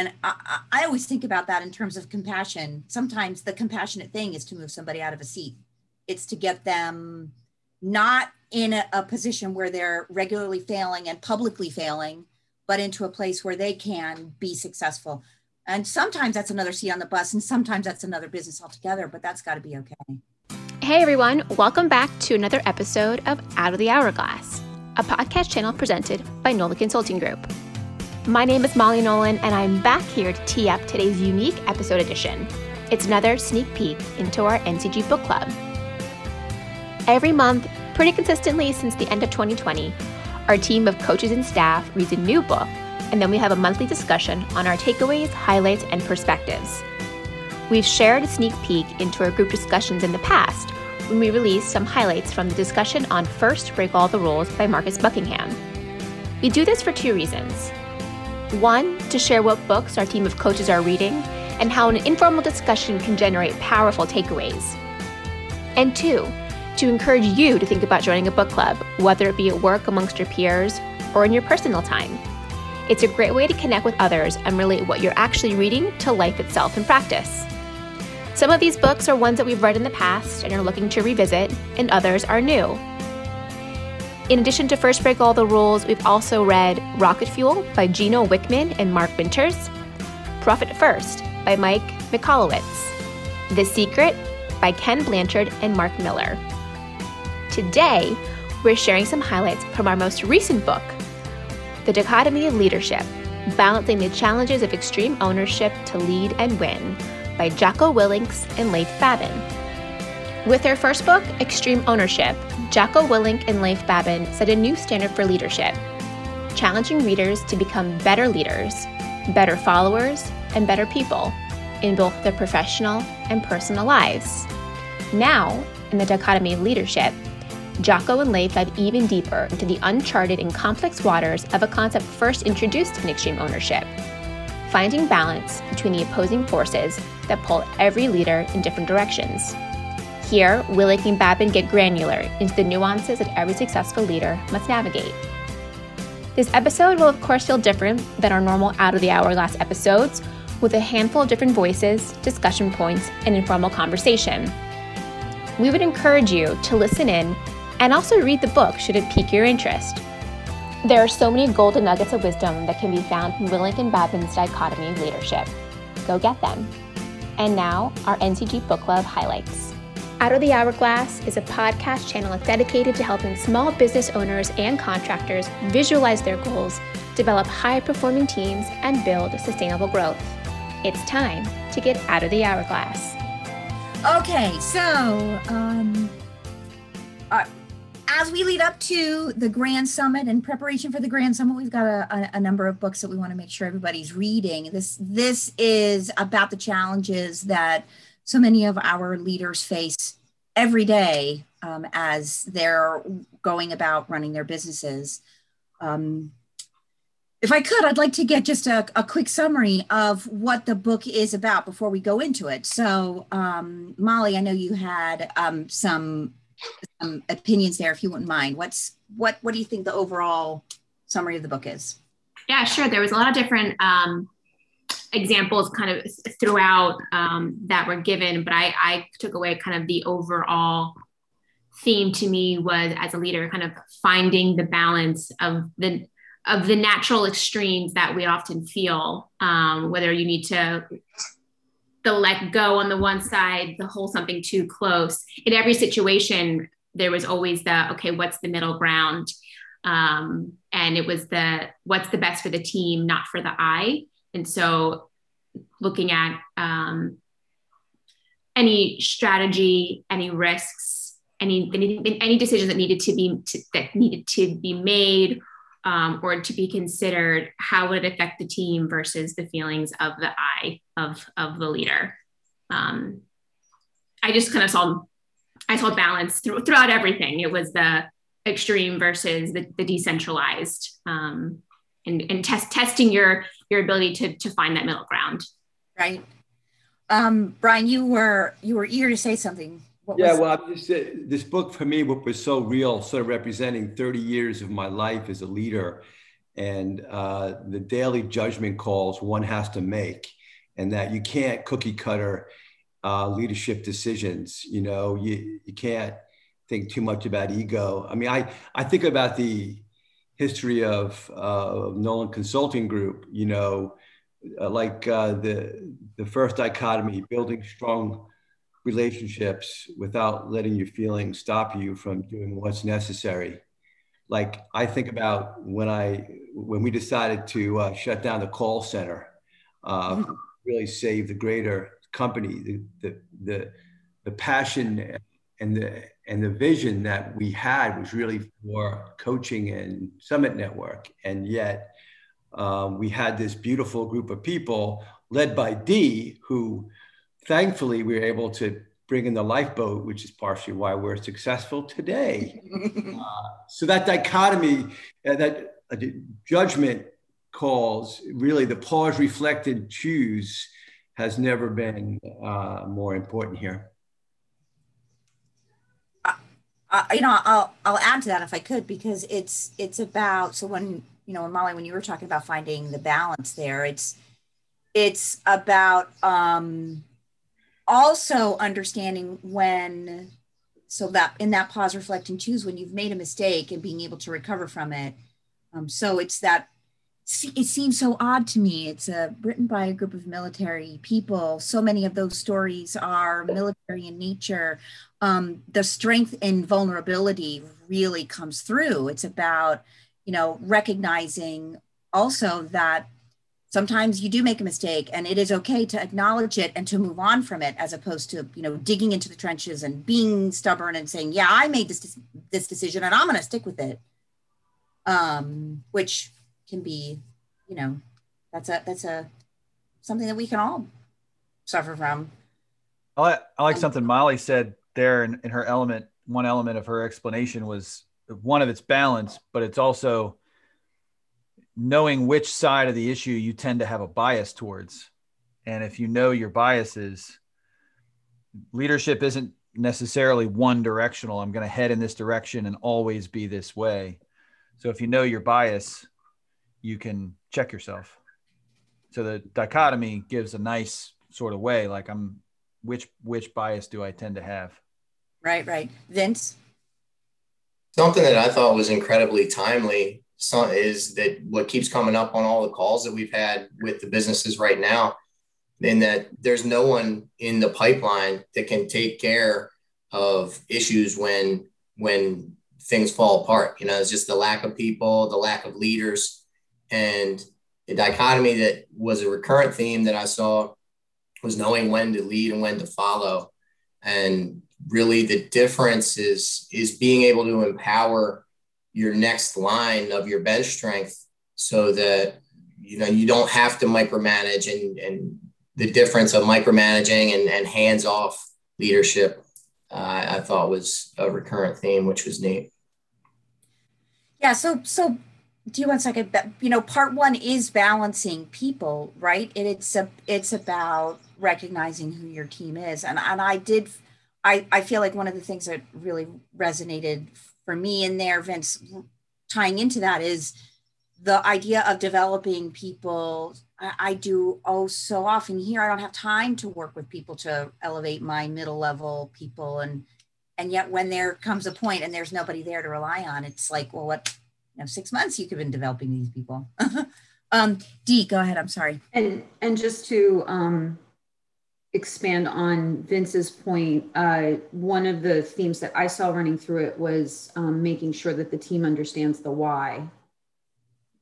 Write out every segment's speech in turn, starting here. And I always think about that in terms of compassion. Sometimes the compassionate thing is to move somebody out of a seat. It's to get them not in a position where they're regularly failing and publicly failing, but into a place where they can be successful. And sometimes that's another seat on the bus, and sometimes that's another business altogether, but that's got to be okay. Hey everyone, welcome back to another episode of Out of the Hourglass, a podcast channel presented by NOLA Consulting Group. My name is Molly Nolan, and I'm back here to tee up today's unique episode edition. It's another sneak peek into our NCG book club. Every month, pretty consistently since the end of 2020, our team of coaches and staff reads a new book, and then we have a monthly discussion on our takeaways, highlights, and perspectives. We've shared a sneak peek into our group discussions in the past when we released some highlights from the discussion on First Break All the Rules by Marcus Buckingham. We do this for two reasons. One, to share what books our team of coaches are reading and how an informal discussion can generate powerful takeaways. And two, to encourage you to think about joining a book club, whether it be at work amongst your peers or in your personal time. It's a great way to connect with others and relate what you're actually reading to life itself in practice. Some of these books are ones that we've read in the past and are looking to revisit, and others are new. In addition to First Break All the Rules, we've also read Rocket Fuel by Gino Wickman and Mark Winters, Profit First by Mike Michalowicz, The Secret by Ken Blanchard and Mark Miller. Today, we're sharing some highlights from our most recent book, The Dichotomy of Leadership, Balancing the Challenges of Extreme Ownership to Lead and Win by Jocko Willink and Leif Babin. With their first book, Extreme Ownership, Jocko Willink and Leif Babin set a new standard for leadership, challenging readers to become better leaders, better followers, and better people in both their professional and personal lives. Now, in The Dichotomy of Leadership, Jocko and Leif dive even deeper into the uncharted and complex waters of a concept first introduced in Extreme Ownership, finding balance between the opposing forces that pull every leader in different directions. Here, Willink and Babin get granular into the nuances that every successful leader must navigate. This episode will of course feel different than our normal Out of the Hourglass episodes, with a handful of different voices, discussion points, and informal conversation. We would encourage you to listen in and also read the book should it pique your interest. There are so many golden nuggets of wisdom that can be found from Willink and Babin's Dichotomy of Leadership. Go get them. And now, our NCG Book Club highlights. Out of the Hourglass is a podcast channel dedicated to helping small business owners and contractors visualize their goals, develop high-performing teams, and build sustainable growth. It's time to get out of the hourglass. Okay, so as we lead up to the Grand Summit and preparation for the Grand Summit, we've got a number of books that we want to make sure everybody's reading. This is about the challenges that so many of our leaders face every day as they're going about running their businesses. If I could, I'd like to get just a quick summary of what the book is about before we go into it. So, Molly, I know you had some opinions there, if you wouldn't mind. What do you think the overall summary of the book is? Yeah, sure. There was a lot of different examples kind of throughout that were given, but I took away kind of the overall theme to me was, as a leader, kind of finding the balance of the natural extremes that we often feel, whether you need to let go on the one side, the hold something too close. In every situation, there was always the, okay, what's the middle ground? And it was the, what's the best for the team, not for the I. And so looking at any strategy, any risks, any decisions that needed to be made or to be considered, how would it affect the team versus the feelings of the I of the leader. I just kind of saw balance throughout everything. It was the extreme versus the decentralized, and testing your ability to find that middle ground. Right. Brian, you were eager to say something. This book for me was so real, sort of representing 30 years of my life as a leader. and the daily judgment calls one has to make, and that you can't cookie cutter leadership decisions. You know, you can't think too much about ego. I mean, I think about the history of Nolan Consulting Group, you know, like the first dichotomy, building strong relationships without letting your feelings stop you from doing what's necessary. Like I think about when we decided to shut down the call center, really save the greater company, the passion and the vision that we had was really for coaching and summit network. And yet we had this beautiful group of people led by Dee, who thankfully we were able to bring in the lifeboat, which is partially why we're successful today. So that dichotomy, that judgment calls, really the pause, reflect, and choose has never been more important here. You know, I'll add to that if I could, because it's about, so when, you know, Molly, when you were talking about finding the balance there, it's about also understanding when, so that in that pause, reflect, and choose, when you've made a mistake and being able to recover from it. So it's that, it seems so odd to me. It's written by a group of military people. So many of those stories are military in nature. The strength in vulnerability really comes through. It's about, you know, recognizing also that sometimes you do make a mistake and it is okay to acknowledge it and to move on from it, as opposed to, you know, digging into the trenches and being stubborn and saying, yeah, I made this decision and I'm going to stick with it. Which can be, you know, that's something that we can all suffer from. I like something Molly said there in her element. One element of her explanation was one of its balance, but it's also knowing which side of the issue you tend to have a bias towards. And if you know your biases, leadership isn't necessarily one directional. I'm going to head in this direction and always be this way. So if you know your bias, you can check yourself. So the dichotomy gives a nice sort of way, like which bias do I tend to have? Right, right. Vince? Something that I thought was incredibly timely is that what keeps coming up on all the calls that we've had with the businesses right now, in that there's no one in the pipeline that can take care of issues when things fall apart. You know, it's just the lack of people, the lack of leaders, and the dichotomy that was a recurrent theme that I saw was knowing when to lead and when to follow. And really the difference is being able to empower your next line of your bench strength, so that, you know, you don't have to micromanage, and the difference of micromanaging and hands-off leadership, I thought was a recurrent theme, which was neat. Yeah. So do you want a second? You know, part one is balancing people, right? And it's about recognizing who your team is. And I feel like one of the things that really resonated for me in there, Vince, tying into that, is the idea of developing people. I do so often here, I don't have time to work with people to elevate my middle level people. And yet when there comes a point and there's nobody there to rely on, it's like, well, what, you know, 6 months you could have been developing these people. Dee, go ahead. I'm sorry. And just to expand on Vince's point, one of the themes that I saw running through it was making sure that the team understands the why.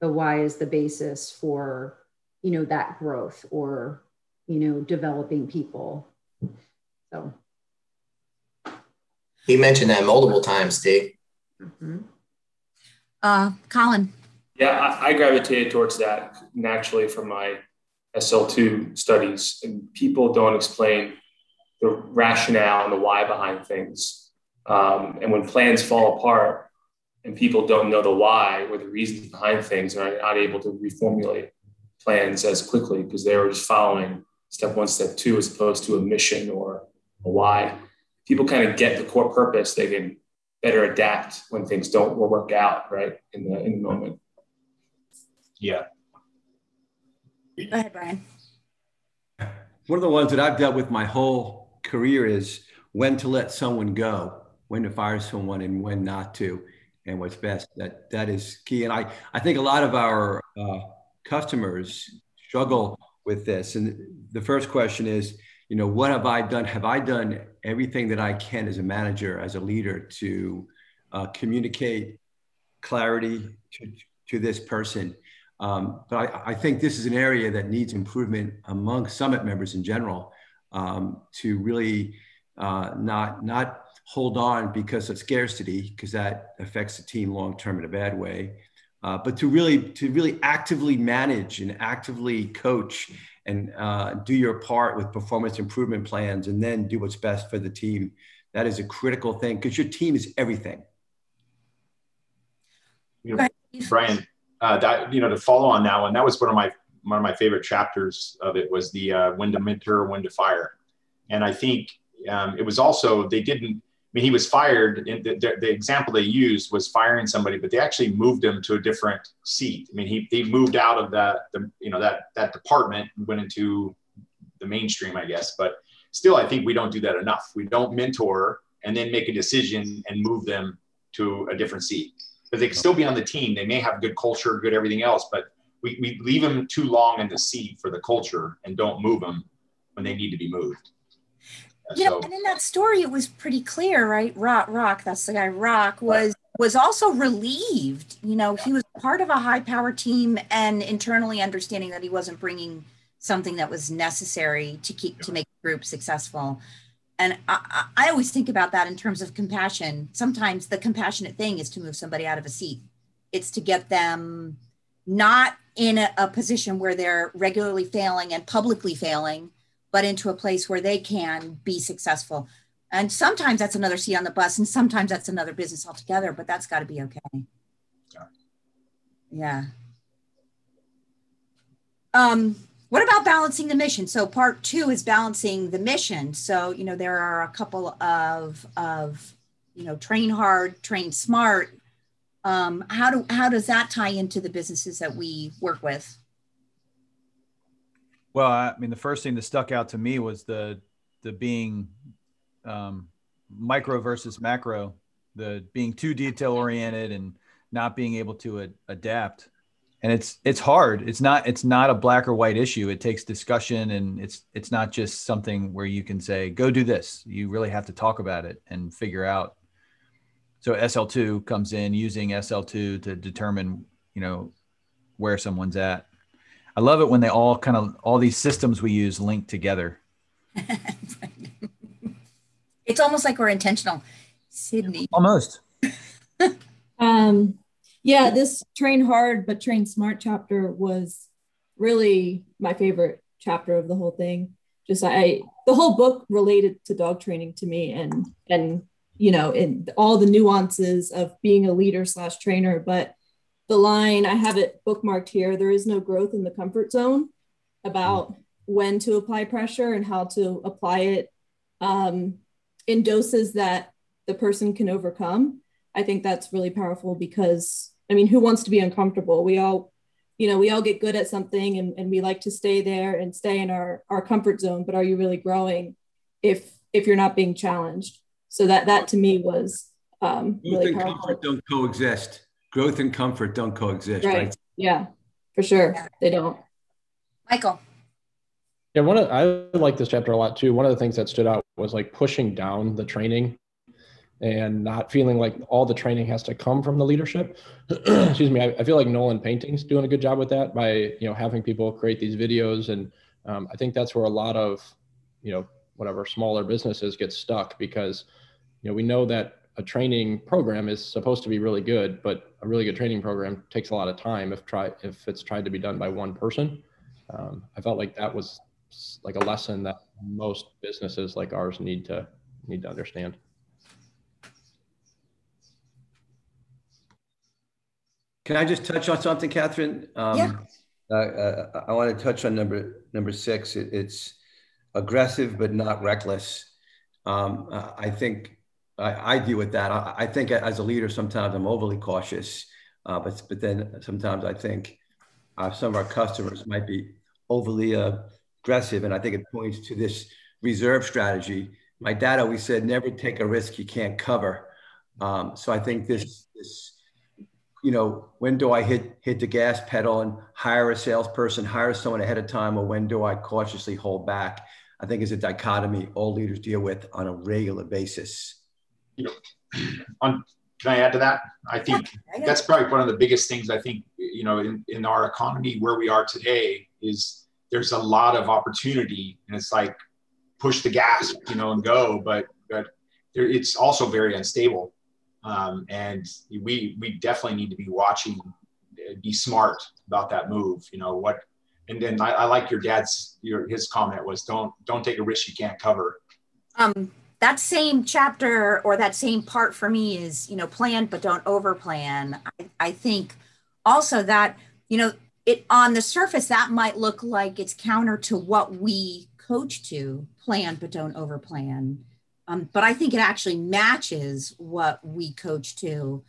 The why is the basis for, you know, that growth or, you know, developing people. So he mentioned that multiple times, Dee. Mm-hmm. Colin. Yeah, I gravitated towards that naturally from my SL2 studies, and people don't explain the rationale and the why behind things. And when plans fall apart and people don't know the why or the reasons behind things, and are not able to reformulate plans as quickly because they were just following step one, step two, as opposed to a mission or a why. People kind of get the core purpose. They can better adapt when things don't work out right in the moment. Yeah. Go ahead, Brian. One of the ones that I've dealt with my whole career is when to let someone go, when to fire someone and when not to, and what's best. That is key. And I think a lot of our customers struggle with this. And the first question is, you know, what have I done? Have I done everything that I can as a manager, as a leader to communicate clarity to this person? But I think this is an area that needs improvement among Summit members in general, to really not hold on because of scarcity, because that affects the team long-term in a bad way, but to really actively manage and actively coach and do your part with performance improvement plans, and then do what's best for the team. That is a critical thing, because your team is everything. You know, Brian, that, you know, to follow on that one, that was one of my favorite chapters of it, was the when to mentor, when to fire. And I think it was also, they didn't, I mean, he was fired, and the example they used was firing somebody, but they actually moved him to a different seat. I mean, he moved out of that department and went into the mainstream, I guess. But still, I think we don't do that enough. We don't mentor and then make a decision and move them to a different seat. But they can still be on the team. They may have good culture, good everything else, but we leave them too long in the seat for the culture and don't move them when they need to be moved. You know, and in that story, it was pretty clear, right? Rock, that's the guy, Rock, was also relieved. You know, he was part of a high-power team and internally understanding that he wasn't bringing something that was necessary to keep, to make the group successful. And I always think about that in terms of compassion. Sometimes the compassionate thing is to move somebody out of a seat. It's to get them not in a position where they're regularly failing and publicly failing, but into a place where they can be successful. And sometimes that's another seat on the bus, and sometimes that's another business altogether, but that's got to be okay. Yeah. What about balancing the mission? So part two is balancing the mission. So, you know, there are a couple of you know, train hard, train smart. How does that tie into the businesses that we work with? Well, I mean, the first thing that stuck out to me was the being micro versus macro, the being too detail oriented and not being able to adapt. And it's hard. It's not a black or white issue. It takes discussion, and it's not just something where you can say, go do this. You really have to talk about it and figure out. So SL2 comes in, using SL2 to determine, you know, where someone's at. I love it when they all kind of, all these systems we use link together. It's almost like we're intentional, Sydney. Almost. Yeah, this train hard, but train smart chapter was really my favorite chapter of the whole thing. Just the whole book related to dog training to me, and you know, in all the nuances of being a leader/trainer, but the line, I have it bookmarked here, there is no growth in the comfort zone, about when to apply pressure and how to apply it in doses that the person can overcome. I think that's really powerful, because, I mean, who wants to be uncomfortable? We all, you know, we all get good at something, and we like to stay there and stay in our comfort zone, but are you really growing if you're not being challenged? So that to me was really powerful. Growth and comfort don't coexist. Growth and comfort don't coexist, right? Yeah, for sure. Yeah. They don't. Michael. Yeah, I like this chapter a lot too. One of the things that stood out was like pushing down the training and not feeling like all the training has to come from the leadership. Excuse me. I feel like Nolan Painting's doing a good job with that by, you know, having people create these videos. And I think that's where a lot of, you know, whatever smaller businesses get stuck, because, you know, we know that a training program is supposed to be really good, but a really good training program takes a lot of time if it's tried to be done by one person. I felt like that was like a lesson that most businesses like ours need to understand. Can I just touch on something, Catherine? Yeah. I want to touch on number six. It's aggressive, but not reckless. I think I deal with that. I think as a leader, sometimes I'm overly cautious, but then sometimes I think some of our customers might be overly aggressive. And I think it points to this reserve strategy. My dad always said, never take a risk you can't cover. So I think this, you know, when do I hit the gas pedal and hire a salesperson, hire someone ahead of time, or when do I cautiously hold back? I think is a dichotomy all leaders deal with on a regular basis. You know, can I add to that? I think that's probably one of the biggest things I think, you know, in our economy where we are today is there's a lot of opportunity, and it's like push the gas, you know, and go, but it's also very unstable. And we definitely need to be watching, be smart about that move, you know, what, and then I like your dad's, his comment was don't take a risk you can't cover. That same chapter or that same part for me is, you know, plan, but don't over plan. I think also that, you know, it on the surface, that might look like it's counter to what we coach to, plan, but don't over plan. But I think it actually matches what we coach to.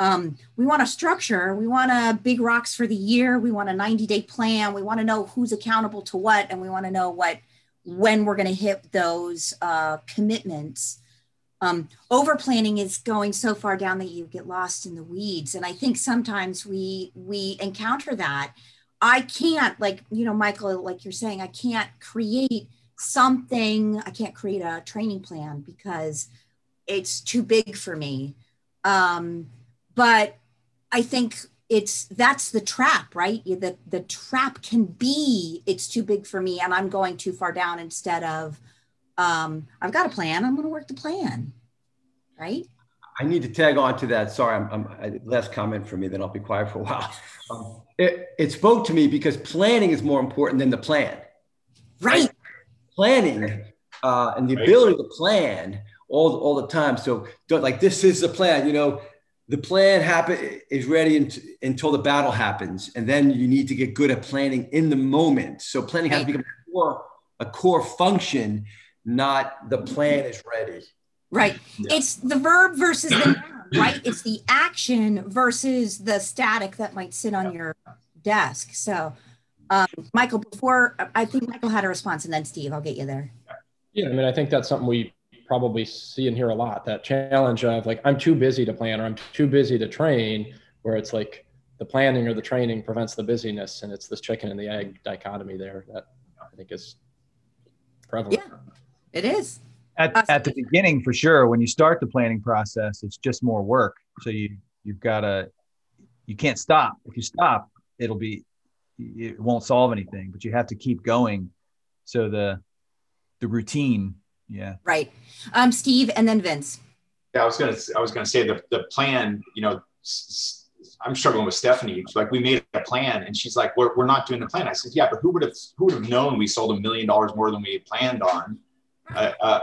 We want a structure. We want a big rocks for the year. We want a 90-day plan. We want to know who's accountable to what, and we want to know when we're going to hit those commitments. Over planning is going so far down that you get lost in the weeds, and I think sometimes we encounter that. I can't, like, you know, Michael, like you're saying, I can't create something, I can't create a training plan because it's too big for me. But I think that's the trap, right? The trap can be, it's too big for me and I'm going too far down, instead of, I've got a plan, I'm going to work the plan, right? I need to tag on to that. Sorry, I'm last comment from me, then I'll be quiet for a while. It spoke to me because planning is more important than the plan. Right. Planning and the ability to plan all the time. So don't, like, this is the plan, you know, the plan is ready until the battle happens. And then you need to get good at planning in the moment. So planning has to become a core function, not the plan is ready. Right. Yeah. It's the verb versus the noun, right? It's the action versus the static that might sit on your desk. So Michael, before, I think Michael had a response, and then Steve, I'll get you there. Yeah, I mean, I think that's something we probably see and hear a lot, that challenge of like, I'm too busy to plan or I'm too busy to train, where it's like the planning or the training prevents the busyness, and it's this chicken and the egg dichotomy there that I think is prevalent. Yeah, it is. At the beginning, for sure, when you start the planning process, it's just more work. So you've got to, you can't stop. If you stop, it won't solve anything, but you have to keep going. So the routine. Yeah. Right. Steve, and then Vince. Yeah, I was going to say the plan, you know, I'm struggling with Stephanie. Like, we made a plan and she's like, we're not doing the plan. I said, yeah, but who would have known we sold $1 million more than we had planned on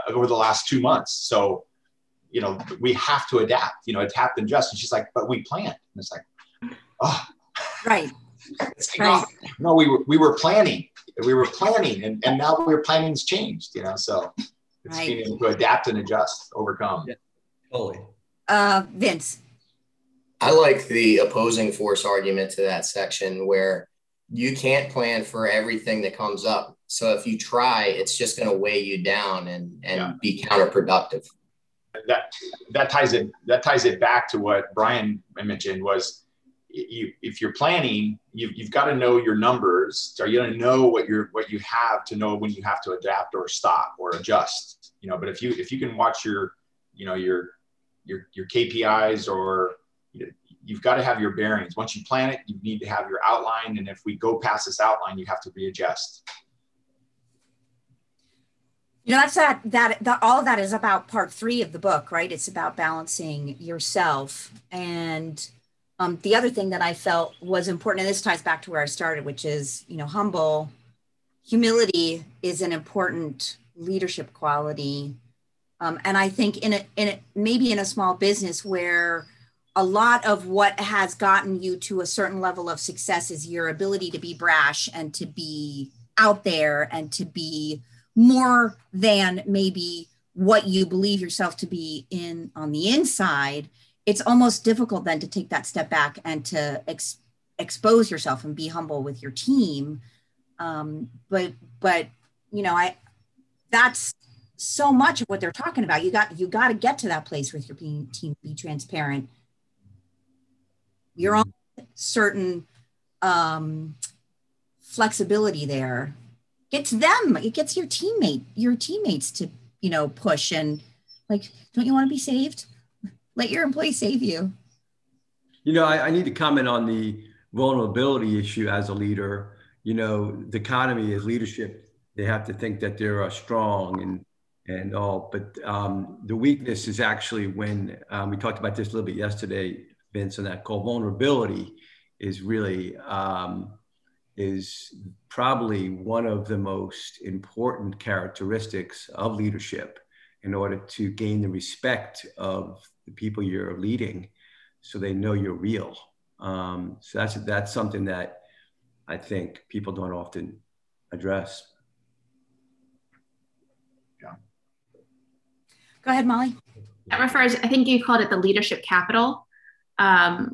over the last 2 months. So, you know, we have to adapt, you know, it happened just, and she's like, but we planned. And it's like, oh, right. Right. No, we were planning. We were planning, and now our planning's changed. You know, so it's right. Being able to adapt and adjust, overcome. Yeah. Totally. Vince, I like the opposing force argument to that section, where you can't plan for everything that comes up. So if you try, it's just going to weigh you down and be counterproductive. That ties it back to what Brian mentioned was. If you're planning, you've got to know your numbers. So you got to know what you have to know when you have to adapt or stop or adjust. You know, but if you can watch your KPIs, or you've got to have your bearings. Once you plan it, you need to have your outline. And if we go past this outline, you have to readjust. You know, that's all of that is about part 3 of the book, right? It's about balancing yourself. And the other thing that I felt was important, and this ties back to where I started, which is, you know, humility is an important leadership quality. And I think maybe in a small business where a lot of what has gotten you to a certain level of success is your ability to be brash and to be out there and to be more than maybe what you believe yourself to be on the inside. It's almost difficult then to take that step back and to expose yourself and be humble with your team. But you know, that's so much of what they're talking about. You got to get to that place with your team, be transparent. Your own certain flexibility there gets them. It gets your teammates to, you know, push and like, don't you want to be saved? Let your employee save you. You know, I need to comment on the vulnerability issue as a leader. You know, the economy is leadership. They have to think that they're strong and all, but the weakness is actually when we talked about this a little bit yesterday, Vince, on that call. Vulnerability is really is probably one of the most important characteristics of leadership in order to gain the respect of the people you're leading, so they know you're real. So that's something that I think people don't often address. Yeah. Go ahead, Molly. That refers, I think you called it the leadership capital,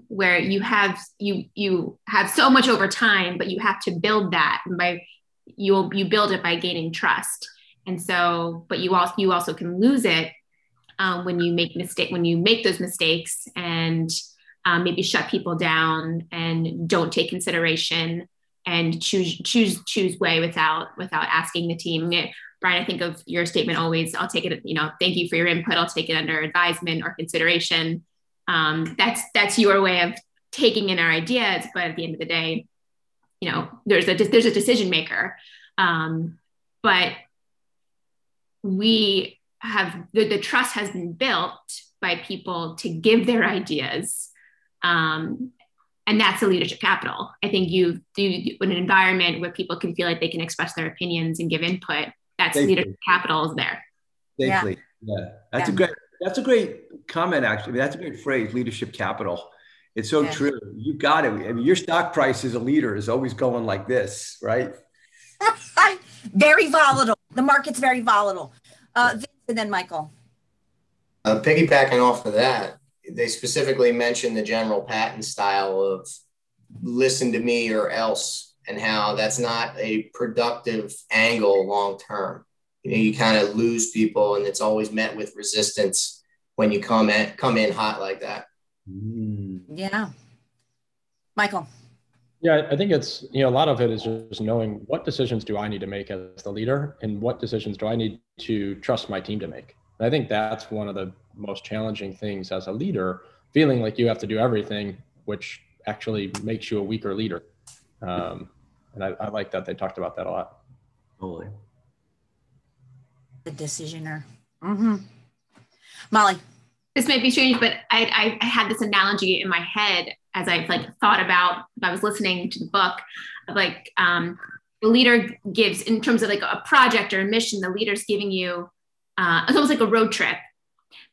where you have so much over time, but you have to build that, and you build it by gaining trust. And so, but you also can lose it when you make those mistakes and maybe shut people down and don't take consideration and choose way without asking the team. Brian, I think of your statement always, I'll take it, you know, thank you for your input. I'll take it under advisement or consideration. That's your way of taking in our ideas. But at the end of the day, you know, there's a decision maker. But we have, the trust has been built by people to give their ideas. And that's the leadership capital. I think you in an environment where people can feel like they can express their opinions and give input, that's safely. Leadership capital is there. Safely. Yeah. That's a great comment, actually. I mean, that's a great phrase, leadership capital. It's so true. You got it. I mean, your stock price as a leader is always going like this, right? Very volatile. The market's very volatile. Vince and then Michael. Piggybacking off of that, they specifically mentioned the General Patton style of listen to me or else, and how that's not a productive angle long term. You know, you kind of lose people, and it's always met with resistance when you come in hot like that. Yeah. Michael. Yeah, I think it's, you know, a lot of it is just knowing what decisions do I need to make as the leader and what decisions do I need to trust my team to make. And I think that's one of the most challenging things as a leader, feeling like you have to do everything, which actually makes you a weaker leader. And I like that they talked about that a lot. Totally. The decisioner. Mm-hmm. Molly. This may be strange, but I had this analogy in my head as I've like thought about, I was listening to the book of like the leader gives in terms of like a project or a mission, the leader's giving you, it's almost like a road trip.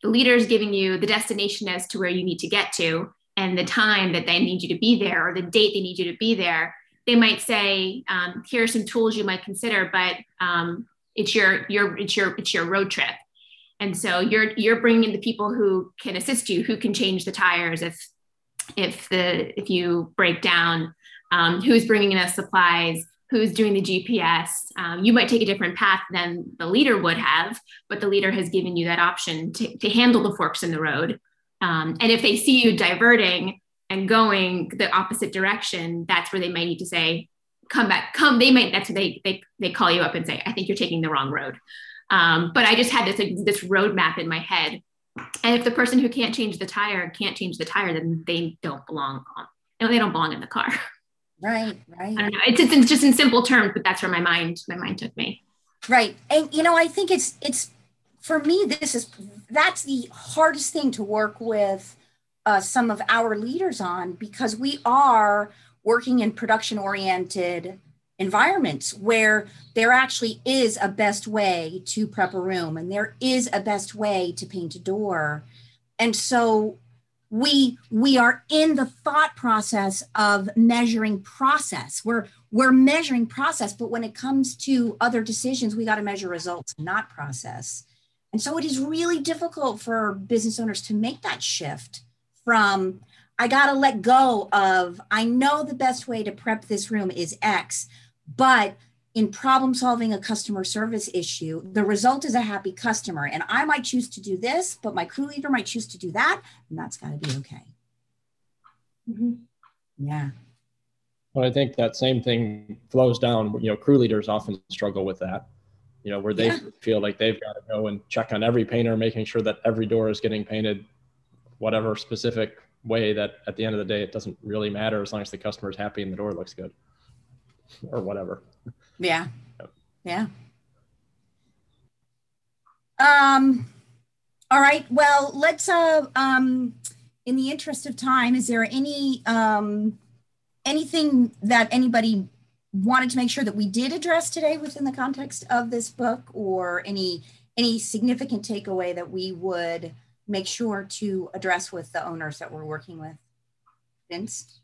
The leader's giving you the destination as to where you need to get to and the time that they need you to be there or the date they need you to be there. They might say, here are some tools you might consider, but it's your road trip. And so you're bringing in the people who can assist you, who can change the tires if you break down, who's bringing in us supplies, who's doing the GPS. You might take a different path than the leader would have, but the leader has given you that option to handle the forks in the road. And if they see you diverting and going the opposite direction, that's where they might need to say, come back, come. They might, that's what they call you up and say, I think you're taking the wrong road. But I just had this roadmap in my head. And if the person who can't change the tire, then they don't belong. They don't belong in the car. Right. I don't know. It's just in simple terms, but that's where my mind took me. Right. And, you know, I think it's for me, that's the hardest thing to work with some of our leaders on, because we are working in production oriented environments where there actually is a best way to prep a room and there is a best way to paint a door. And so we are in the thought process of measuring process. We're measuring process, but when it comes to other decisions, we got to measure results, not process. And so it is really difficult for business owners to make that shift from I got to let go of, I know the best way to prep this room is X, but in problem solving a customer service issue, the result is a happy customer. And I might choose to do this, but my crew leader might choose to do that. And that's got to be okay. Mm-hmm. Yeah. Well, I think that same thing flows down, you know, crew leaders often struggle with that, you know, where they feel like they've got to go and check on every painter, making sure that every door is getting painted, whatever specific way that at the end of the day, it doesn't really matter as long as the customer is happy and the door looks good or whatever. Yeah. Yeah. All right. Well, let's, in the interest of time, is there any, anything that anybody wanted to make sure that we did address today within the context of this book, or any significant takeaway that we would make sure to address with the owners that we're working with? Vince?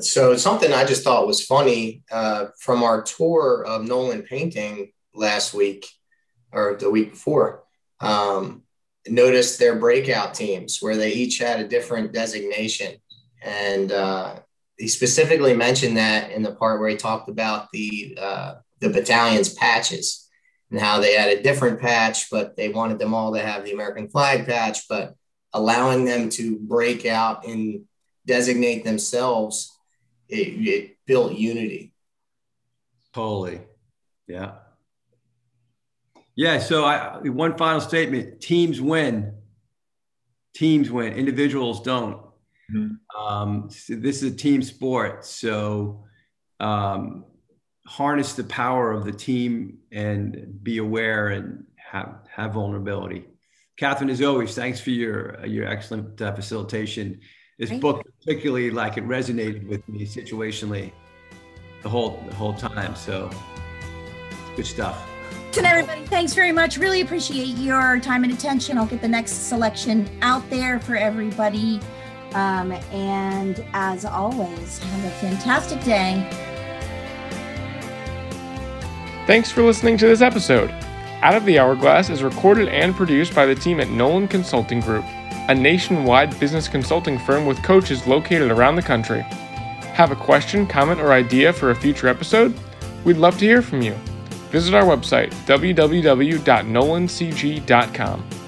So something I just thought was funny from our tour of Nolan Painting last week or the week before, noticed their breakout teams where they each had a different designation. And he specifically mentioned that in the part where he talked about the battalion's patches and how they had a different patch, but they wanted them all to have the American flag patch, but allowing them to break out and designate themselves, it built unity. Totally. Yeah. Yeah. So one final statement, teams win, individuals don't. So this is a team sport. So harness the power of the team and be aware and have vulnerability. Catherine, as always, thanks for your excellent facilitation. This book particularly, like, it resonated with me situationally the whole time. So it's good stuff. Listen, everybody, thanks very much. Really appreciate your time and attention. I'll get the next selection out there for everybody. And as always, have a fantastic day. Thanks for listening to this episode. Out of the Hourglass is recorded and produced by the team at NOLA Consulting Group, a nationwide business consulting firm with coaches located around the country. Have a question, comment, or idea for a future episode? We'd love to hear from you. Visit our website, www.nolancg.com.